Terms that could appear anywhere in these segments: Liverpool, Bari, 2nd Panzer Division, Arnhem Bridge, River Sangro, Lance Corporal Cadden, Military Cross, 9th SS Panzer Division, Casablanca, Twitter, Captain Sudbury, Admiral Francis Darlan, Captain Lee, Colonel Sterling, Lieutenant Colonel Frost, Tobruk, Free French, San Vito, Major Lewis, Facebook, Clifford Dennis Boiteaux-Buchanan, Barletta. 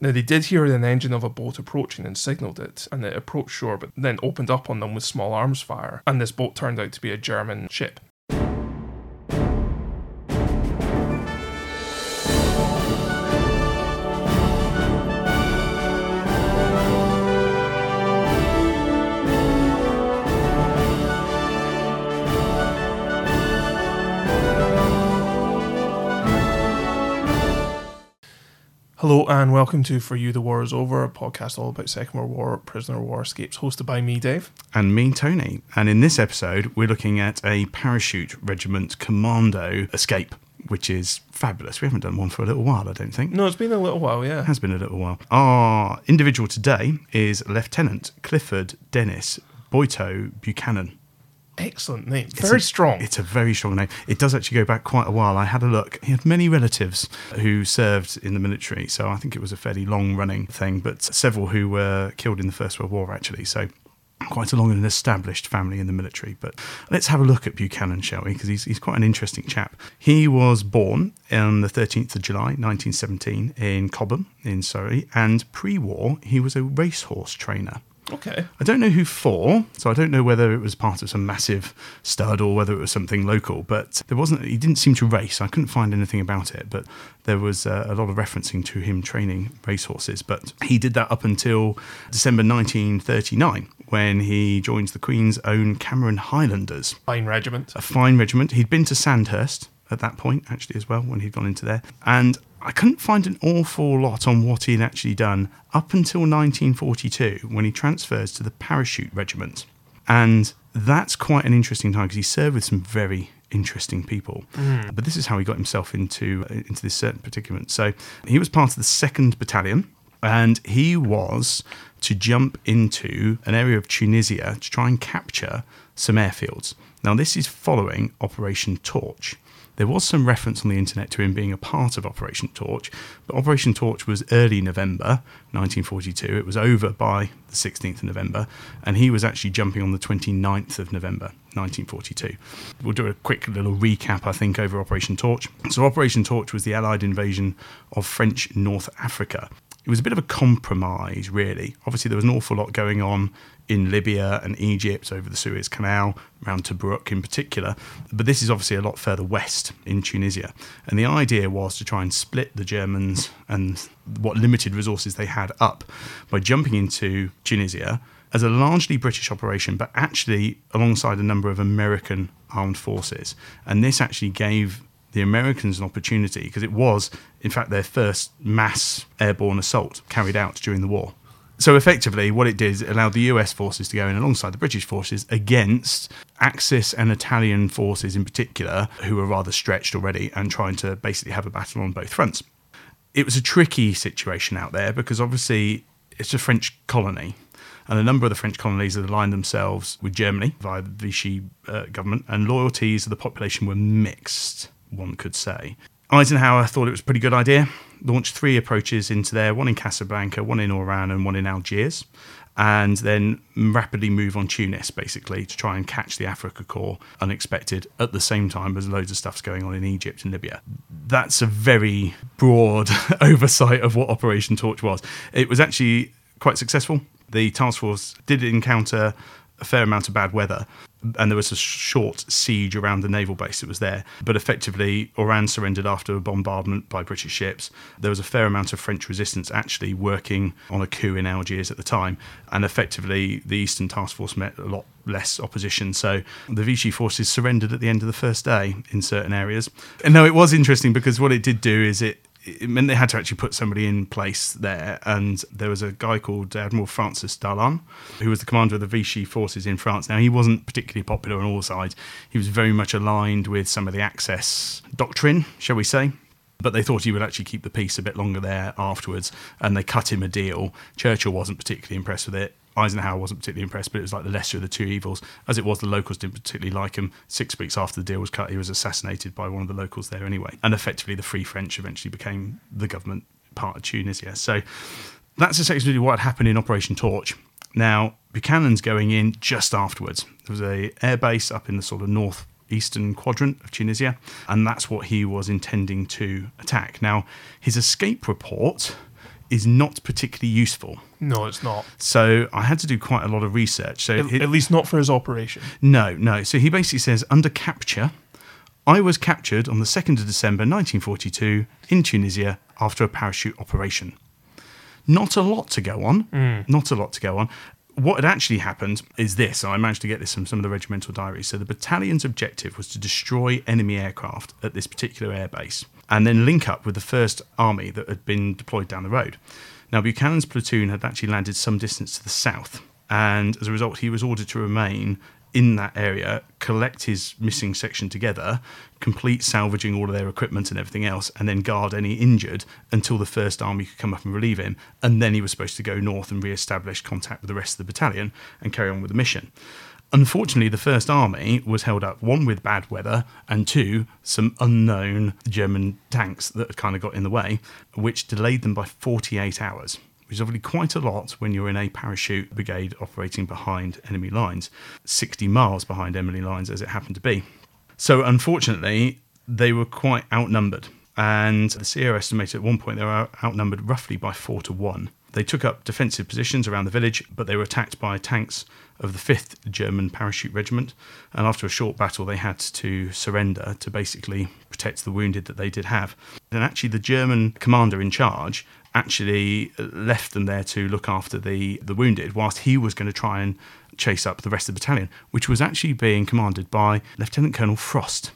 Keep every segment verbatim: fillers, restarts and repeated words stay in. Now, they did hear an engine of a boat approaching and signalled it, and it approached shore but then opened up on them with small arms fire, and this boat turned out to be a German ship. Hello and welcome to For You The War Is Over, a podcast all about Second World War, prisoner war escapes, hosted by me, Dave. And me, Tony. And in this episode, we're looking at a parachute regiment commando escape, which is fabulous. We haven't done one for a little while, I don't think. No, it's been a little while, yeah. It has been a little while. Our individual today is Lieutenant Clifford Dennis Boiteaux-Buchanan. Excellent name. Very it's a, strong. It's a very strong name. It does actually go back quite a while. I had a look. He had many relatives who served in the military, so I think it was a fairly long-running thing, but several who were killed in the First World War, actually, so quite a long and established family in the military. But let's have a look at Buchanan, shall we, because he's, he's quite an interesting chap. He was born on the thirteenth of July nineteen seventeen in Cobham in Surrey, and pre-war he was a racehorse trainer. Okay. I don't know who for, so I don't know whether it was part of some massive stud or whether it was something local, but there wasn't. He didn't seem to race. I couldn't find anything about it, but there was uh, a lot of referencing to him training racehorses. But he did that up until December nineteen thirty-nine, when he joined the Queen's Own Cameron Highlanders. Fine regiment. A fine regiment. He'd been to Sandhurst at that point, actually, as well, when he'd gone into there. And I couldn't find an awful lot on what he'd actually done up until nineteen forty-two, when he transfers to the Parachute Regiment. And that's quite an interesting time, because he served with some very interesting people. Mm. But this is how he got himself into, into this certain predicament. So he was part of the second Battalion, and he was to jump into an area of Tunisia to try and capture some airfields. Now, this is following Operation Torch. There was some reference on the internet to him being a part of Operation Torch, but Operation Torch was early November nineteen forty-two. It was over by the sixteenth of November, and he was actually jumping on the twenty-ninth of November nineteen forty-two. We'll do a quick little recap, I think, over Operation Torch. So Operation Torch was the Allied invasion of French North Africa. It was a bit of a compromise, really. Obviously, there was an awful lot going on in Libya and Egypt, over the Suez Canal, around Tobruk in particular. But this is obviously a lot further west in Tunisia. And the idea was to try and split the Germans and what limited resources they had up by jumping into Tunisia as a largely British operation, but actually alongside a number of American armed forces. And this actually gave the Americans an opportunity, because it was, in fact, their first mass airborne assault carried out during the war. So effectively, what it did is it allowed the U S forces to go in alongside the British forces against Axis and Italian forces in particular, who were rather stretched already and trying to basically have a battle on both fronts. It was a tricky situation out there, because obviously it's a French colony, and a number of the French colonies had aligned themselves with Germany via the Vichy uh, government, and loyalties of the population were mixed, one could say. Eisenhower thought it was a pretty good idea, launched three approaches into there, one in Casablanca, one in Oran and one in Algiers, and then rapidly move on Tunis, basically, to try and catch the Africa Corps unexpected at the same time as loads of stuff's going on in Egypt and Libya. That's a very broad oversight of what Operation Torch was. It was actually quite successful. The task force did encounter a fair amount of bad weather, and there was a short siege around the naval base that was there. But effectively, Oran surrendered after a bombardment by British ships. There was a fair amount of French resistance actually working on a coup in Algiers at the time. And effectively, the Eastern Task Force met a lot less opposition. So the Vichy forces surrendered at the end of the first day in certain areas. And no, it was interesting, because what it did do is it, it meant they had to actually put somebody in place there. And there was a guy called Admiral Francis Darlan, who was the commander of the Vichy forces in France. Now, he wasn't particularly popular on all sides. He was very much aligned with some of the Axis doctrine, shall we say. But they thought he would actually keep the peace a bit longer there afterwards, and they cut him a deal. Churchill wasn't particularly impressed with it. Eisenhower wasn't particularly impressed, but it was like the lesser of the two evils. As it was, the locals didn't particularly like him. Six weeks after the deal was cut, he was assassinated by one of the locals there anyway. And effectively, the Free French eventually became the government part of Tunisia. So that's essentially what had happened in Operation Torch. Now, Buchanan's going in just afterwards. There was an airbase up in the sort of northeastern quadrant of Tunisia, and that's what he was intending to attack. Now, his escape report is not particularly useful. No, it's not. So I had to do quite a lot of research. So At, it, at least not for his operation. No, no. So he basically says, under capture, I was captured on the second of December nineteen forty-two in Tunisia after a parachute operation. Not a lot to go on. Mm. Not a lot to go on. What had actually happened is this, and I managed to get this from some of the regimental diaries. So the battalion's objective was to destroy enemy aircraft at this particular airbase and then link up with the first Army that had been deployed down the road. Now, Buchanan's platoon had actually landed some distance to the south, and as a result, he was ordered to remain in that area, collect his missing section together, complete salvaging all of their equipment and everything else, and then guard any injured until the First Army could come up and relieve him. And then he was supposed to go north and re-establish contact with the rest of the battalion and carry on with the mission. Unfortunately, the First Army was held up, one, with bad weather, and two, some unknown German tanks that had kind of got in the way, which delayed them by forty-eight hours. Which is obviously quite a lot when you're in a parachute brigade operating behind enemy lines, sixty miles behind enemy lines as it happened to be. So unfortunately, they were quite outnumbered. And the C O estimated at one point they were outnumbered roughly by four to one. They took up defensive positions around the village, but they were attacked by tanks of the fifth German Parachute Regiment. And after a short battle, they had to surrender to basically protect the wounded that they did have. And actually, the German commander in charge actually left them there to look after the, the wounded, whilst he was going to try and chase up the rest of the battalion, which was actually being commanded by Lieutenant Colonel Frost.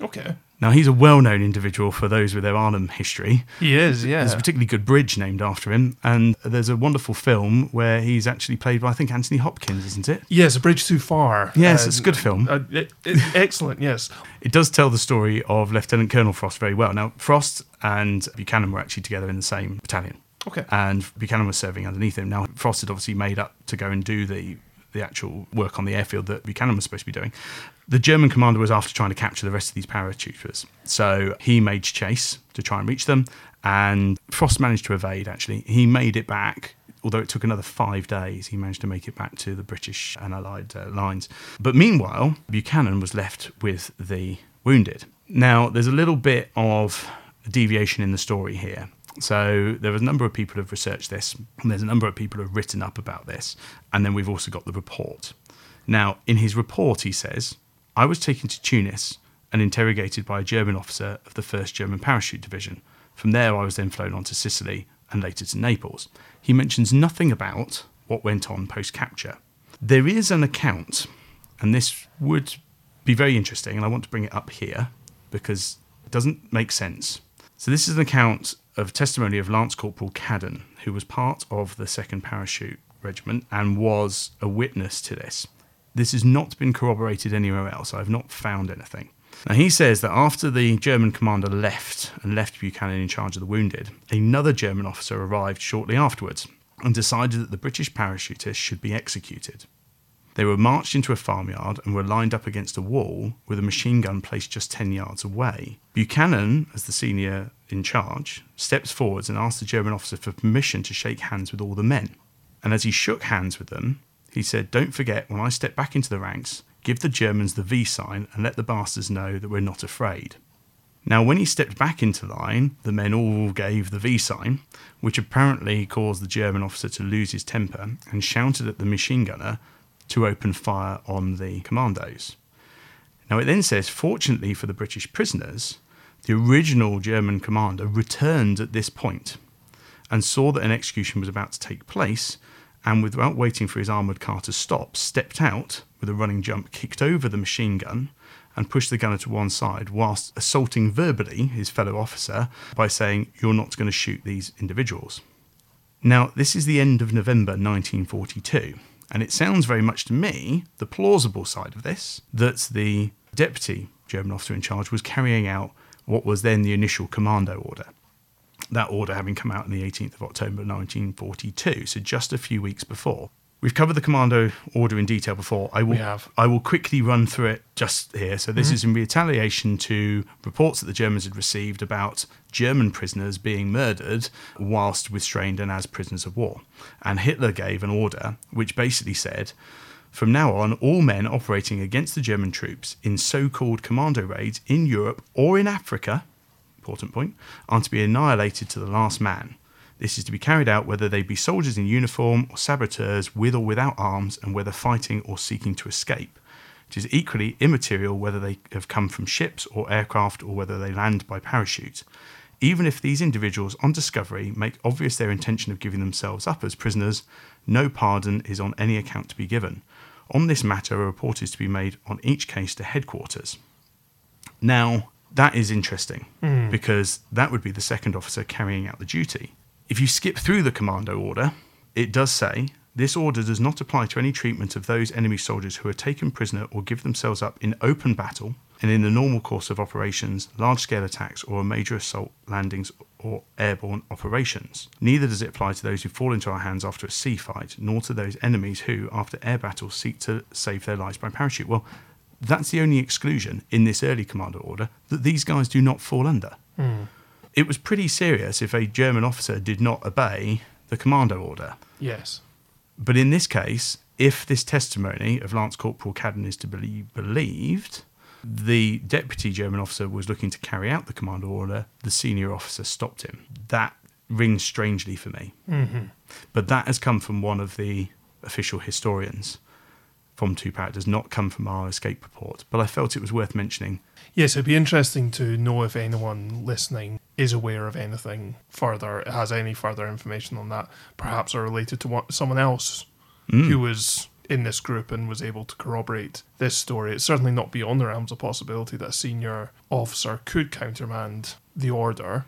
Okay. Now, he's a well-known individual for those with their Arnhem history. He is, yeah. There's a particularly good bridge named after him, and there's a wonderful film where he's actually played by, I think, Anthony Hopkins, isn't it? Yes, A Bridge Too Far. Yes, uh, it's a good film. Uh, it, it's excellent, yes. It does tell the story of Lieutenant Colonel Frost very well. Now, Frost and Buchanan were actually together in the same battalion. Okay. And Buchanan was serving underneath him. Now, Frost had obviously made up to go and do the... the actual work on the airfield that Buchanan was supposed to be doing. The German commander was after trying to capture the rest of these parachuters. So he made chase to try and reach them, and Frost managed to evade, actually. He made it back, although it took another five days. He managed to make it back to the British and Allied uh, lines. But meanwhile, Buchanan was left with the wounded. Now, there's a little bit of deviation in the story here. So there are a number of people who have researched this, and there's a number of people who have written up about this. And then we've also got the report. Now, in his report, he says, I was taken to Tunis and interrogated by a German officer of the first German Parachute Division. From there, I was then flown on to Sicily and later to Naples. He mentions nothing about what went on post-capture. There is an account, and this would be very interesting, and I want to bring it up here because it doesn't make sense. So this is an account of testimony of Lance Corporal Cadden, who was part of the second Parachute Regiment and was a witness to this. This has not been corroborated anywhere else. I've not found anything. Now, he says that after the German commander left and left Buchanan in charge of the wounded, another German officer arrived shortly afterwards and decided that the British parachutists should be executed. They were marched into a farmyard and were lined up against a wall with a machine gun placed just ten yards away. Buchanan, as the senior in charge, steps forwards and asks the German officer for permission to shake hands with all the men. And as he shook hands with them, he said, don't forget, when I step back into the ranks, give the Germans the V sign and let the bastards know that we're not afraid. Now, when he stepped back into line, the men all gave the V sign, which apparently caused the German officer to lose his temper and shouted at the machine gunner to open fire on the commandos. Now, it then says, fortunately for the British prisoners, the original German commander returned at this point and saw that an execution was about to take place, and without waiting for his armoured car to stop, stepped out with a running jump, kicked over the machine gun, and pushed the gunner to one side whilst assaulting verbally his fellow officer by saying, you're not going to shoot these individuals. Now, this is the end of November nineteen forty-two. And it sounds very much to me, the plausible side of this, that the deputy German officer in charge was carrying out what was then the initial commando order. That order having come out on the eighteenth of October nineteen forty-two, so just a few weeks before. We've covered the commando order in detail before. I will, we have. I will quickly run through it just here. So this mm-hmm. is in retaliation to reports that the Germans had received about German prisoners being murdered whilst restrained and as prisoners of war. And Hitler gave an order which basically said, from now on, all men operating against the German troops in so-called commando raids in Europe or in Africa, important point, are to be annihilated to the last man. This is to be carried out whether they be soldiers in uniform or saboteurs with or without arms, and whether fighting or seeking to escape. It is equally immaterial whether they have come from ships or aircraft or whether they land by parachute. Even if these individuals on discovery make obvious their intention of giving themselves up as prisoners, no pardon is on any account to be given. On this matter, a report is to be made on each case to headquarters. Now, that is interesting, mm. because that would be the second officer carrying out the duty. If you skip through the commando order, it does say, "This order does not apply to any treatment of those enemy soldiers who are taken prisoner or give themselves up in open battle and in the normal course of operations, large-scale attacks or major assault landings or airborne operations. Neither does it apply to those who fall into our hands after a sea fight, nor to those enemies who, after air battles, seek to save their lives by parachute." Well, that's the only exclusion in this early commando order that these guys do not fall under. Mm. It was pretty serious if a German officer did not obey the commando order. Yes. But in this case, if this testimony of Lance Corporal Cadden is to be believed, the deputy German officer was looking to carry out the commando order. The senior officer stopped him. That rings strangely for me. Mm-hmm. But that has come from one of the official historians from Tupac. It does not come from our escape report, but I felt it was worth mentioning. Yes, it'd be interesting to know if anyone listening is aware of anything further, has any further information on that, perhaps are related to what, someone else mm. who was in this group and was able to corroborate this story. It's certainly not beyond the realms of possibility that a senior officer could countermand the order,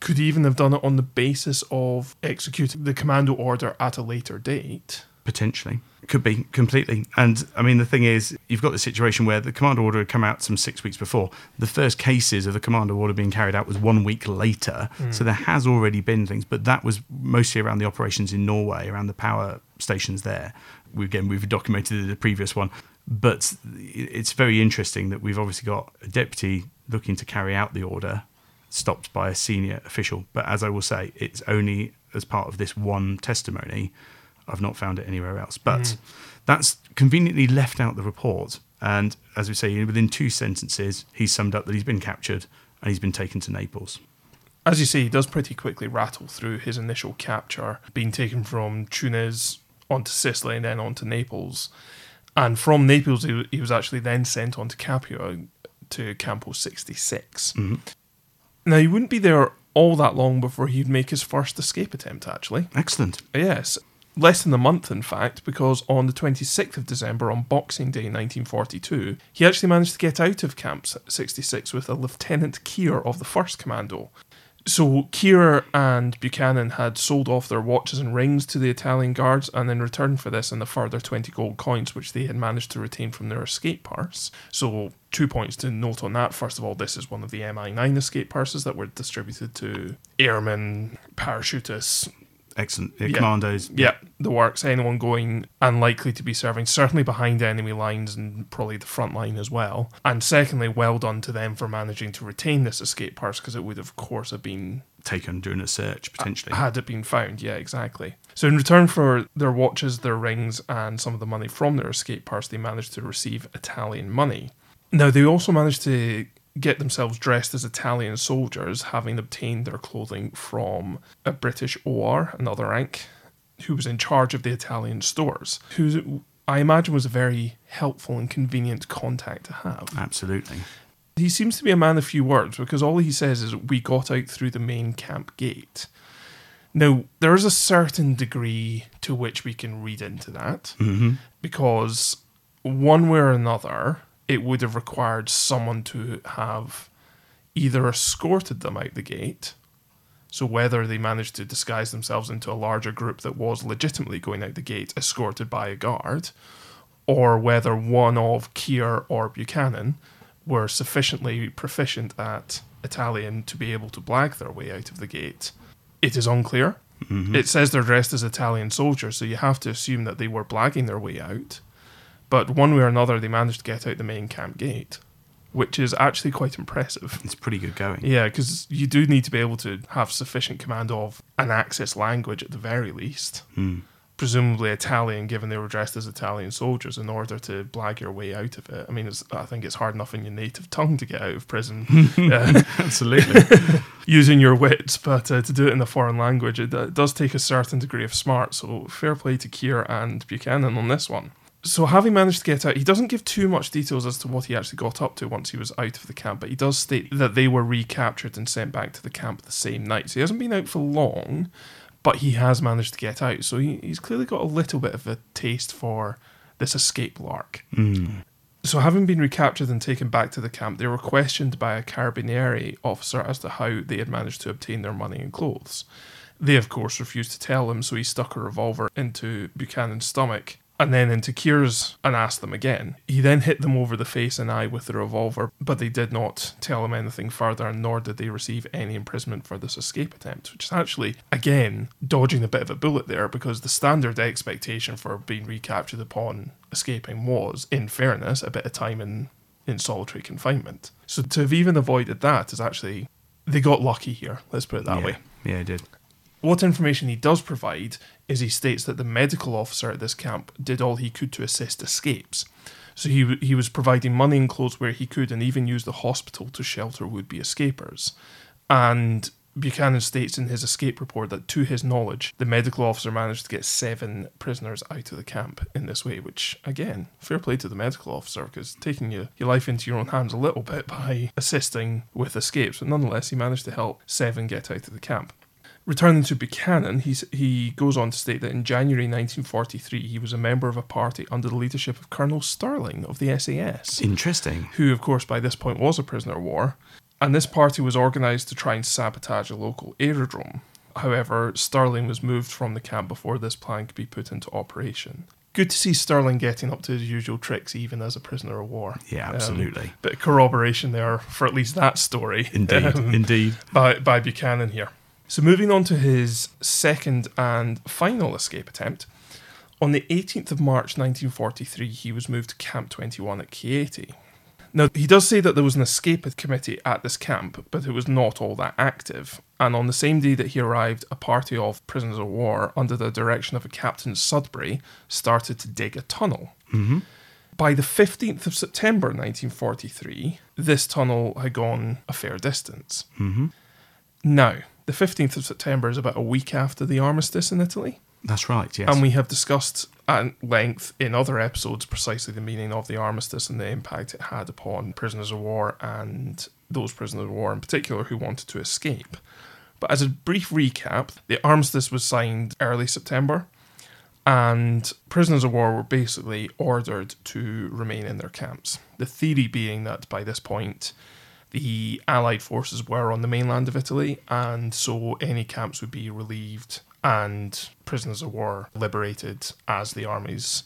could even have done it on the basis of executing the commando order at a later date. Potentially. Could be, completely. And, I mean, the thing is, you've got the situation where the commando order had come out some six weeks before. The first cases of the commando order being carried out was one week later. Mm. So there has already been things, but that was mostly around the operations in Norway, around the power stations there. We, again, we've documented the previous one. But it's very interesting that we've obviously got a deputy looking to carry out the order, stopped by a senior official. But as I will say, it's only as part of this one testimony. I've not found it anywhere else. But mm. that's conveniently left out the report. And as we say, within two sentences, he's summed up that he's been captured and he's been taken to Naples. As you say, he does pretty quickly rattle through his initial capture, being taken from Tunis onto Sicily and then onto Naples. And from Naples, he, he was actually then sent on to Capua, to Campo sixty-six. Mm-hmm. Now, he wouldn't be there all that long before he'd make his first escape attempt, actually. Excellent. Yes. Less than a month, in fact, because on the twenty-sixth of December, on Boxing Day nineteen forty-two, he actually managed to get out of Camp sixty-six with a Lieutenant Keir of the first Commando. So Keir and Buchanan had sold off their watches and rings to the Italian guards, and in return for this and a further twenty gold coins, which they had managed to retain from their escape purse. So two points to note on that. First of all, this is one of the M I nine escape purses that were distributed to airmen, parachutists, Excellent. Yeah, yeah. Commandos. Yeah, the works. Anyone going and likely to be serving, certainly behind enemy lines and probably the front line as well. And secondly, well done to them for managing to retain this escape purse, because it would, of course, have been taken during a search, potentially. Had it been found, yeah, exactly. So in return for their watches, their rings, and some of the money from their escape purse, they managed to receive Italian money. Now, they also managed to get themselves dressed as Italian soldiers, having obtained their clothing from a British O R, another rank, who was in charge of the Italian stores, who I imagine was a very helpful and convenient contact to have. Absolutely. He seems to be a man of few words, because all he says is, "We got out through the main camp gate." Now, there is a certain degree to which we can read into that, mm-hmm. because one way or another, it would have required someone to have either escorted them out the gate, so whether they managed to disguise themselves into a larger group that was legitimately going out the gate, escorted by a guard, or whether one of Keir or Buchanan were sufficiently proficient at Italian to be able to blag their way out of the gate. It is unclear. Mm-hmm. It says they're dressed as Italian soldiers, so you have to assume that they were blagging their way out. But one way or another, they managed to get out the main camp gate, which is actually quite impressive. It's pretty good going. Yeah, because you do need to be able to have sufficient command of an Axis language at the very least mm. presumably Italian, given they were dressed as Italian soldiers, in order to blag your way out of it. I mean, it's, I think it's hard enough in your native tongue to get out of prison. uh, Absolutely. Using your wits, but uh, to do it in a foreign language, it, it does take a certain degree of smart, so fair play to Keir and Buchanan on this one. So having managed to get out, he doesn't give too much details as to what he actually got up to once he was out of the camp, but he does state that they were recaptured and sent back to the camp the same night. So he hasn't been out for long, but he has managed to get out, so he, he's clearly got a little bit of a taste for this escape lark. Mm. So having been recaptured and taken back to the camp, they were questioned by a Carabinieri officer as to how they had managed to obtain their money and clothes. They, of course, refused to tell him, so he stuck a revolver into Buchanan's stomach and then into Keir's and asked them again. He then hit them over the face and eye with the revolver, but they did not tell him anything further, and nor did they receive any imprisonment for this escape attempt, which is actually, again, dodging a bit of a bullet there, because the standard expectation for being recaptured upon escaping was, in fairness, a bit of time in, in solitary confinement. So to have even avoided that is actually, they got lucky here, let's put it that yeah. way. Yeah, they did. What information he does provide is he states that the medical officer at this camp did all he could to assist escapes. So he he was providing money and clothes where he could, and even used the hospital to shelter would-be escapers. And Buchanan states in his escape report that, to his knowledge, the medical officer managed to get seven prisoners out of the camp in this way, which, again, fair play to the medical officer, because taking your, your life into your own hands a little bit by assisting with escapes, but nonetheless he managed to help seven get out of the camp. Returning to Buchanan, he's, he goes on to state that in January nineteen forty-three, he was a member of a party under the leadership of Colonel Sterling of the S A S. Interesting. Who, of course, by this point was a prisoner of war. And this party was organised to try and sabotage a local aerodrome. However, Sterling was moved from the camp before this plan could be put into operation. Good to see Sterling getting up to his usual tricks, even as a prisoner of war. Yeah, absolutely. Um, bit of corroboration there for at least that story. Indeed, um, indeed. By, by Buchanan here. So moving on to his second and final escape attempt, on the eighteenth of March nineteen forty-three, he was moved to Camp twenty-one at Chieti. Now, he does say that there was an escape committee at this camp, but it was not all that active. And on the same day that he arrived, a party of prisoners of war, under the direction of a Captain Sudbury, started to dig a tunnel. Mm-hmm. By the fifteenth of September nineteen forty-three, this tunnel had gone a fair distance. Mm-hmm. Now, the fifteenth of September is about a week after the armistice in Italy. That's right, yes. And we have discussed at length in other episodes precisely the meaning of the armistice and the impact it had upon prisoners of war and those prisoners of war in particular who wanted to escape. But as a brief recap, the armistice was signed early September, and prisoners of war were basically ordered to remain in their camps. The theory being that by this point, the Allied forces were on the mainland of Italy, and so any camps would be relieved and prisoners of war liberated as the armies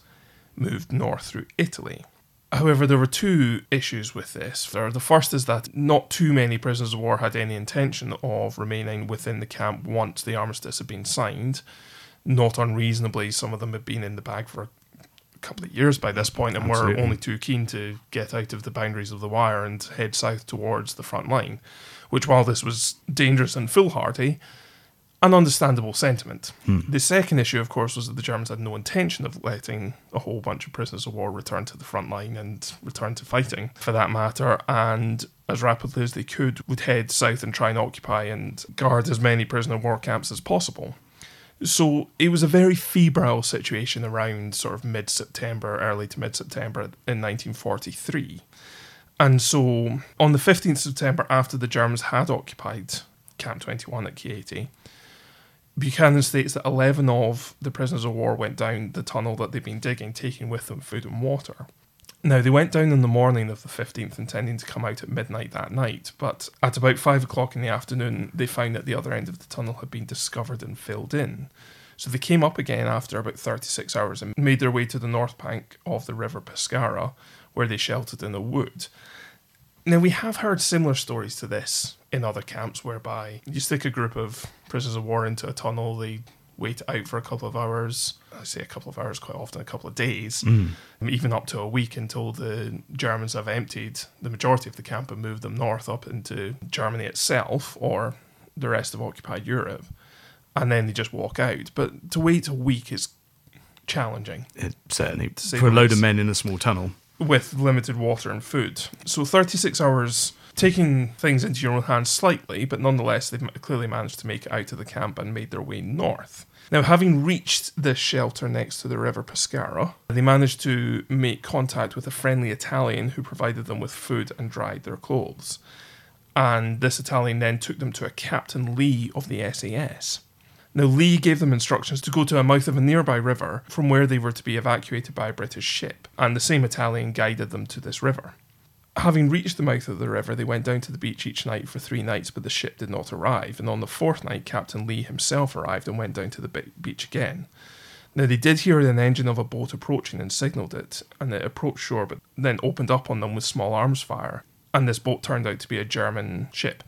moved north through Italy. However, there were two issues with this. The first is that not too many prisoners of war had any intention of remaining within the camp once the armistice had been signed. Not unreasonably, some of them had been in the bag for couple of years by this point and Absolutely. Were only too keen to get out of the boundaries of the wire and head south towards the front line, which, while this was dangerous and foolhardy, an understandable sentiment. Hmm. The second issue, of course, was that the Germans had no intention of letting a whole bunch of prisoners of war return to the front line and return to fighting, for that matter, and as rapidly as they could would head south and try and occupy and guard as many prisoner of war camps as possible. So it was a very febrile situation around sort of mid-September, early to mid-September in nineteen forty-three. And so on the fifteenth of September, after the Germans had occupied Camp twenty-one at Chieti, Buchanan states that eleven of the prisoners of war went down the tunnel that they'd been digging, taking with them food and water. Now, they went down in the morning of the fifteenth, intending to come out at midnight that night, but at about five o'clock in the afternoon, they found that the other end of the tunnel had been discovered and filled in. So they came up again after about thirty-six hours and made their way to the north bank of the River Pescara, where they sheltered in a wood. Now, we have heard similar stories to this in other camps, whereby you stick a group of prisoners of war into a tunnel, they wait out for a couple of hours. I say a couple of hours quite often, a couple of days, mm. even up to a week, until the Germans have emptied the majority of the camp and moved them north up into Germany itself or the rest of occupied Europe. And then they just walk out. But to wait a week is challenging. It certainly, for a load of men in a small tunnel. With limited water and food. So thirty-six hours, taking things into your own hands slightly, but nonetheless they've clearly managed to make it out of the camp and made their way north. Now, having reached this shelter next to the River Pescara, they managed to make contact with a friendly Italian who provided them with food and dried their clothes. And this Italian then took them to a Captain Lee of the S A S. Now, Lee gave them instructions to go to a mouth of a nearby river from where they were to be evacuated by a British ship, and the same Italian guided them to this river. Having reached the mouth of the river, they went down to the beach each night for three nights, but the ship did not arrive, and on the fourth night, Captain Lee himself arrived and went down to the beach again. Now, they did hear an engine of a boat approaching and signalled it, and it approached shore, but then opened up on them with small arms fire, and this boat turned out to be a German ship.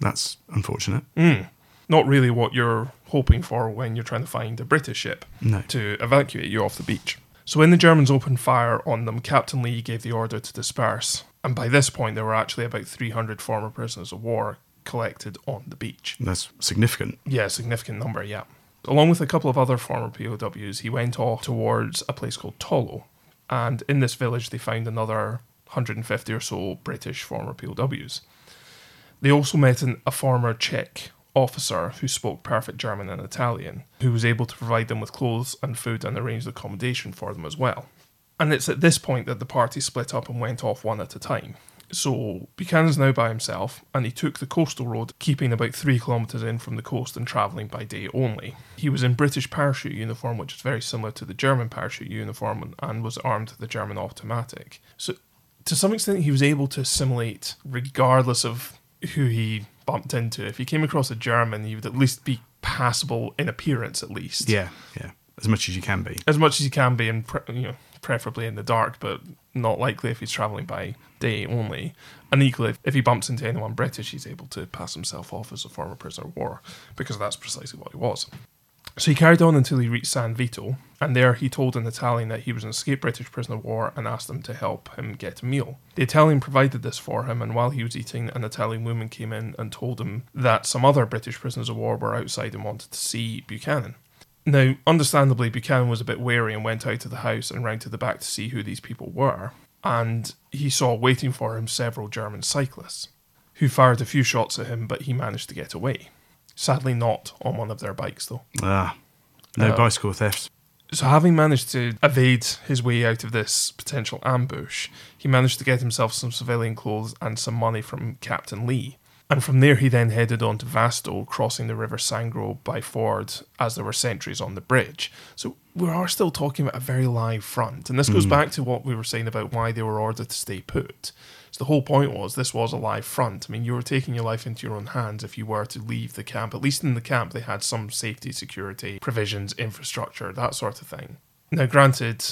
That's unfortunate. Mm. Not really what you're hoping for when you're trying to find a British ship no. to evacuate you off the beach. So when the Germans opened fire on them, Captain Lee gave the order to disperse. And by this point, there were actually about three hundred former prisoners of war collected on the beach. That's significant. Yeah, significant number, yeah. Along with a couple of other former P O Ws, he went off towards a place called Tollo. And in this village, they found another one hundred fifty or so British former P O Ws. They also met an, a former Czech officer who spoke perfect German and Italian, who was able to provide them with clothes and food and arranged accommodation for them as well. And it's at this point that the party split up and went off one at a time. So Buchanan's now by himself, and he took the coastal road, keeping about three kilometres in from the coast and travelling by day only. He was in British parachute uniform, which is very similar to the German parachute uniform, and was armed with the German automatic. So to some extent he was able to assimilate regardless of who he bumped into. If he came across a German, he would at least be passable in appearance, at least. Yeah, yeah. As much as you can be. As much as you can be, and pre- you know, preferably in the dark, but not likely if he's travelling by day only. And equally, if he bumps into anyone British, he's able to pass himself off as a former prisoner of war, because that's precisely what he was. So he carried on until he reached San Vito, and there he told an Italian that he was an escaped British prisoner of war and asked them to help him get a meal. The Italian provided this for him, and while he was eating, an Italian woman came in and told him that some other British prisoners of war were outside and wanted to see Buchanan. Now, understandably, Buchanan was a bit wary and went out of the house and round to the back to see who these people were, and he saw waiting for him several German cyclists, who fired a few shots at him, but he managed to get away. Sadly not on one of their bikes, though. Ah, no uh, bicycle thefts. So having managed to evade his way out of this potential ambush, he managed to get himself some civilian clothes and some money from Captain Lee. And from there he then headed on to Vasto, crossing the River Sangro by ford, as there were sentries on the bridge. So we are still talking about a very live front. And this goes mm. back to what we were saying about why they were ordered to stay put. The whole point was this was a live front. I mean, you were taking your life into your own hands if you were to leave the camp. At least in the camp, they had some safety, security, provisions, infrastructure, that sort of thing. Now, granted,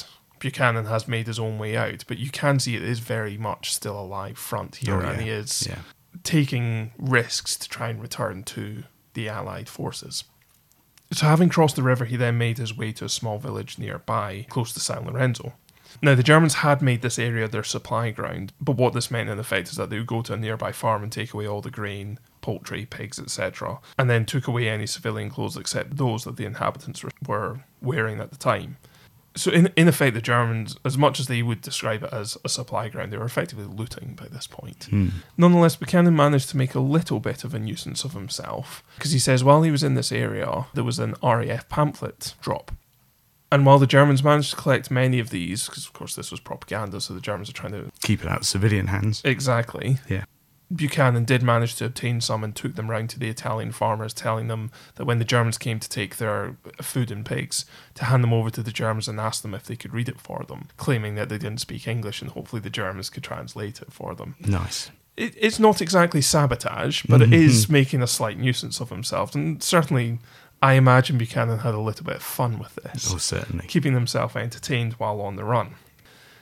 Buchanan has made his own way out, but you can see it is very much still a live front here, oh, yeah. and he is yeah. taking risks to try and return to the Allied forces. So having crossed the river, he then made his way to a small village nearby, close to San Lorenzo. Now, the Germans had made this area their supply ground, but what this meant in effect is that they would go to a nearby farm and take away all the grain, poultry, pigs, et cetera, and then took away any civilian clothes except those that the inhabitants were wearing at the time. So in, in effect, the Germans, as much as they would describe it as a supply ground, they were effectively looting by this point. Mm. Nonetheless, Buchanan managed to make a little bit of a nuisance of himself, because he says while he was in this area, there was an R A F pamphlet drop. And while the Germans managed to collect many of these, because of course this was propaganda, so the Germans are trying to keep it out of civilian hands. Exactly. Yeah. Buchanan did manage to obtain some and took them round to the Italian farmers, telling them that when the Germans came to take their food and pigs, to hand them over to the Germans and ask them if they could read it for them, claiming that they didn't speak English and hopefully the Germans could translate it for them. Nice. It, it's not exactly sabotage, but mm-hmm. it is making a slight nuisance of himself, and certainly I imagine Buchanan had a little bit of fun with this. Oh, certainly. Keeping himself entertained while on the run.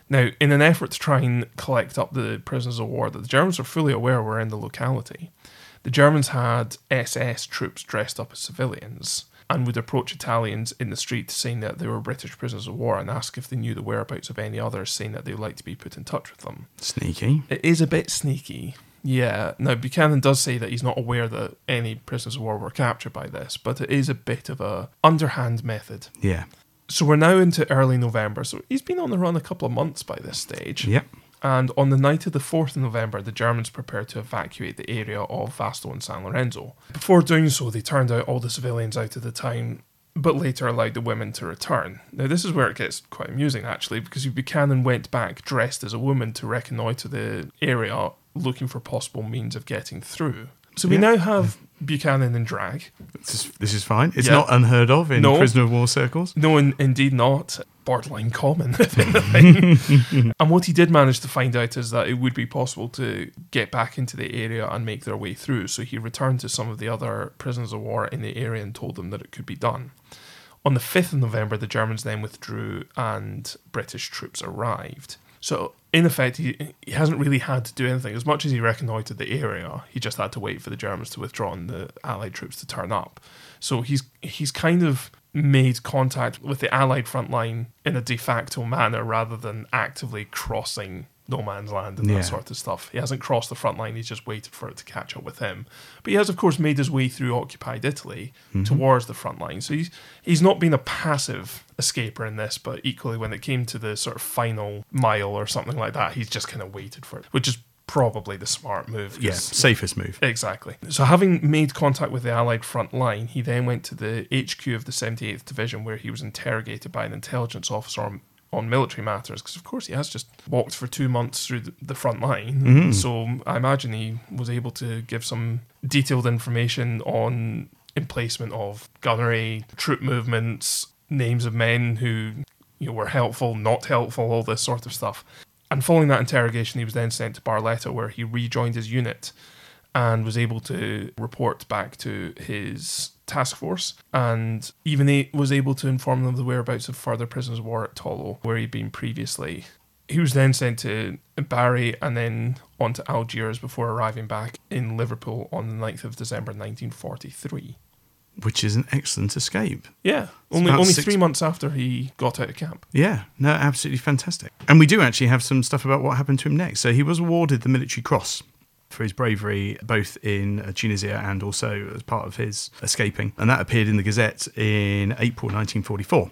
Now, in an effort to try and collect up the prisoners of war that the Germans were fully aware were in the locality, the Germans had S S troops dressed up as civilians and would approach Italians in the street saying that they were British prisoners of war and ask if they knew the whereabouts of any others, saying that they would like to be put in touch with them. Sneaky. It is a bit sneaky. Yeah, now Buchanan does say that he's not aware that any prisoners of war were captured by this, but it is a bit of a underhand method. Yeah. So we're now into early November. So he's been on the run a couple of months by this stage. Yep. And on the night of the fourth of November, the Germans prepared to evacuate the area of Vasto and San Lorenzo. Before doing so, they turned out all the civilians out at the time, but later allowed the women to return. Now, this is where it gets quite amusing, actually, because Buchanan went back dressed as a woman to reconnoitre the area, looking for possible means of getting through. So we yeah. now have Buchanan in drag. This is, this is fine. It's yeah. not unheard of in no. prisoner of war circles. No, in, indeed not. Borderline common, if anything. And what he did manage to find out is that it would be possible to get back into the area and make their way through. So he returned to some of the other prisoners of war in the area and told them that it could be done. On the fifth of November, the Germans then withdrew and British troops arrived. So, in effect, he, he hasn't really had to do anything. As much as he reconnoitred the area, he just had to wait for the Germans to withdraw and the Allied troops to turn up. So he's he's kind of made contact with the Allied front line in a de facto manner rather than actively crossing no man's land and yeah. that sort of stuff. He hasn't crossed the front line, he's just waited for it to catch up with him. But he has, of course, made his way through occupied Italy mm-hmm. towards the front line. So he's, he's not been a passive escaper in this, but equally when it came to the sort of final mile or something like that, he's just kind of waited for it, which is probably the smart move. Yeah, safest move. Exactly. So having made contact with the Allied front line, he then went to the H Q of the seventy-eighth Division where he was interrogated by an intelligence officer on, on military matters, because of course he has just walked for two months through the, the front line. Mm-hmm. So I imagine he was able to give some detailed information on emplacement of gunnery, troop movements, names of men who you know, were helpful, not helpful, all this sort of stuff. And following that interrogation, he was then sent to Barletta, where he rejoined his unit and was able to report back to his task force. And even he was able to inform them of the whereabouts of further prisoners of war at Tollo, where he'd been previously. He was then sent to Bari and then on to Algiers before arriving back in Liverpool on the ninth of December nineteen forty-three. Which is an excellent escape. Yeah, it's only only six... three months after he got out of camp. Yeah, no, absolutely fantastic. And we do actually have some stuff about what happened to him next. So he was awarded the Military Cross for his bravery, both in Tunisia and also as part of his escaping. And that appeared in the Gazette in April nineteen forty-four.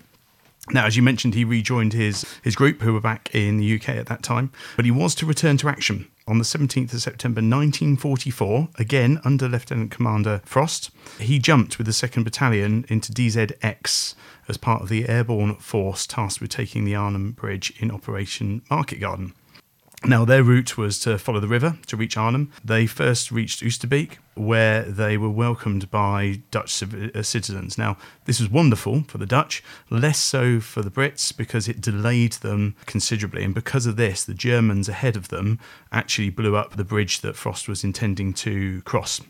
Now, as you mentioned, he rejoined his, his group, who were back in the U K at that time. But he was to return to action on the seventeenth of September nineteen forty-four, again under Lieutenant Commander Frost. He jumped with the second Battalion into D Z X as part of the airborne force tasked with taking the Arnhem Bridge in Operation Market Garden. Now, their route was to follow the river to reach Arnhem. They first reached Oosterbeek, where they were welcomed by Dutch citizens. Now, this was wonderful for the Dutch, less so for the Brits, because it delayed them considerably. And because of this, the Germans ahead of them actually blew up the bridge that Frost was intending to cross.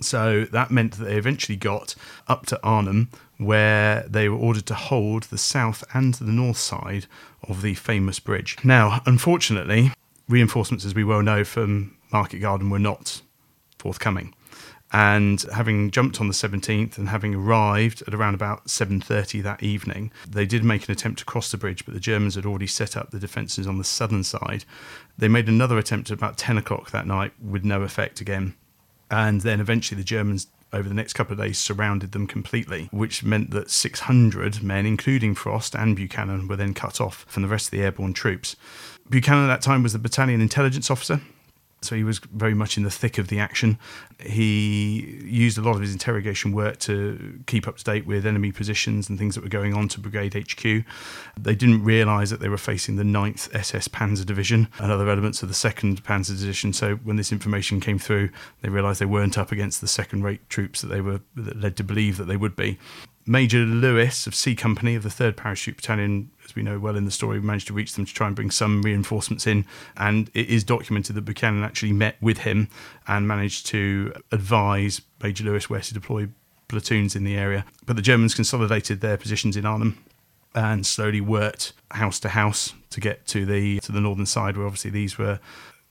So that meant that they eventually got up to Arnhem, where they were ordered to hold the south and the north side of the famous bridge. Now, unfortunately, reinforcements, as we well know, from Market Garden were not forthcoming. And having jumped on the seventeenth and having arrived at around about seven thirty that evening, they did make an attempt to cross the bridge, but the Germans had already set up the defences on the southern side. They made another attempt at about ten o'clock that night with no effect again. And then eventually the Germans, over the next couple of days, surrounded them completely, which meant that six hundred men, including Frost and Buchanan, were then cut off from the rest of the airborne troops. Buchanan at that time was the battalion intelligence officer, so he was very much in the thick of the action. He used a lot of his interrogation work to keep up to date with enemy positions and things that were going on to Brigade H Q. They didn't realise that they were facing the ninth S S Panzer Division and other elements of the second Panzer Division, so when this information came through, they realised they weren't up against the second-rate troops that they were that led to believe that they would be. Major Lewis of C Company of the third Parachute Battalion, as we know well in the story, managed to reach them to try and bring some reinforcements in, and it is documented that Buchanan actually met with him and managed to advise Major Lewis where to deploy platoons in the area. But the Germans consolidated their positions in Arnhem and slowly worked house to house to get to the to the northern side, where obviously these were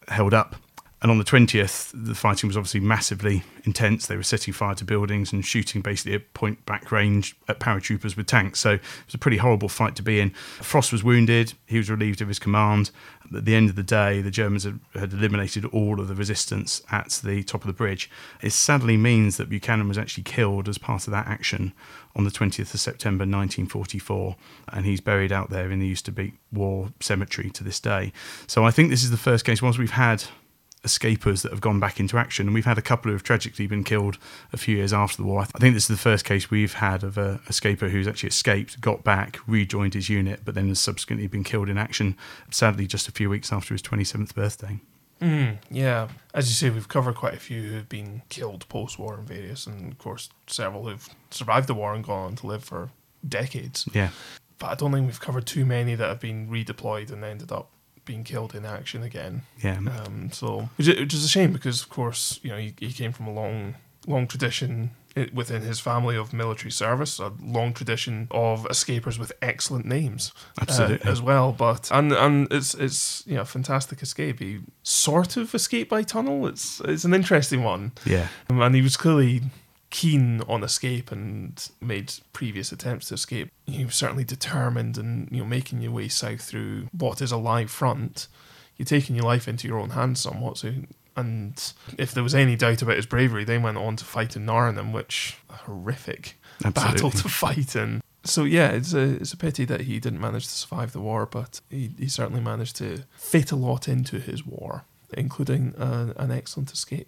held up. And on the twentieth, the fighting was obviously massively intense. They were setting fire to buildings and shooting basically at point blank range at paratroopers with tanks. So it was a pretty horrible fight to be in. Frost was wounded. He was relieved of his command. At the end of the day, the Germans had, had eliminated all of the resistance at the top of the bridge. It sadly means that Buchanan was actually killed as part of that action on the twentieth of September nineteen forty-four. And he's buried out there in the Ustabeek War Cemetery to this day. So I think this is the first case, once we've had escapers that have gone back into action, and we've had a couple who have tragically been killed a few years after the war. I, th- I think this is the first case we've had of a escaper who's actually escaped, got back, rejoined his unit, but then has subsequently been killed in action, sadly just a few weeks after his twenty-seventh birthday. Mm, yeah, as you say, we've covered quite a few who've been killed post-war and various, and of course several who've survived the war and gone on to live for decades. Yeah, but I don't think we've covered too many that have been redeployed and ended up being killed in action again. Yeah. Um, so, which is a shame because, of course, you know, he, he came from a long, long tradition within his family of military service, a long tradition of escapers with excellent names, absolutely, uh, as well. But and and it's it's you know, fantastic escape. He sort of escaped by tunnel. It's it's an interesting one. Yeah. Um, and he was clearly keen on escape and made previous attempts to escape. He was certainly determined, and you know, making your way south through what is a live front, you're taking your life into your own hands somewhat. So, and if there was any doubt about his bravery, they went on to fight in Naranim, which a horrific Absolutely. battle to fight in. So yeah, it's a it's a pity that he didn't manage to survive the war, but he he certainly managed to fit a lot into his war, including uh, an excellent escape.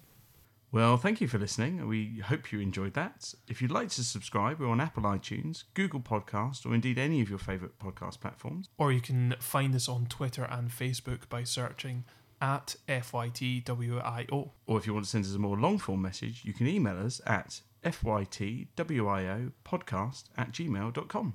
Well, thank you for listening. We hope you enjoyed that. If you'd like to subscribe, we're on Apple iTunes, Google Podcasts, or indeed any of your favourite podcast platforms. Or you can find us on Twitter and Facebook by searching at F Y T W I O. Or if you want to send us a more long-form message, you can email us at F Y T W I O podcast at gmail dot com.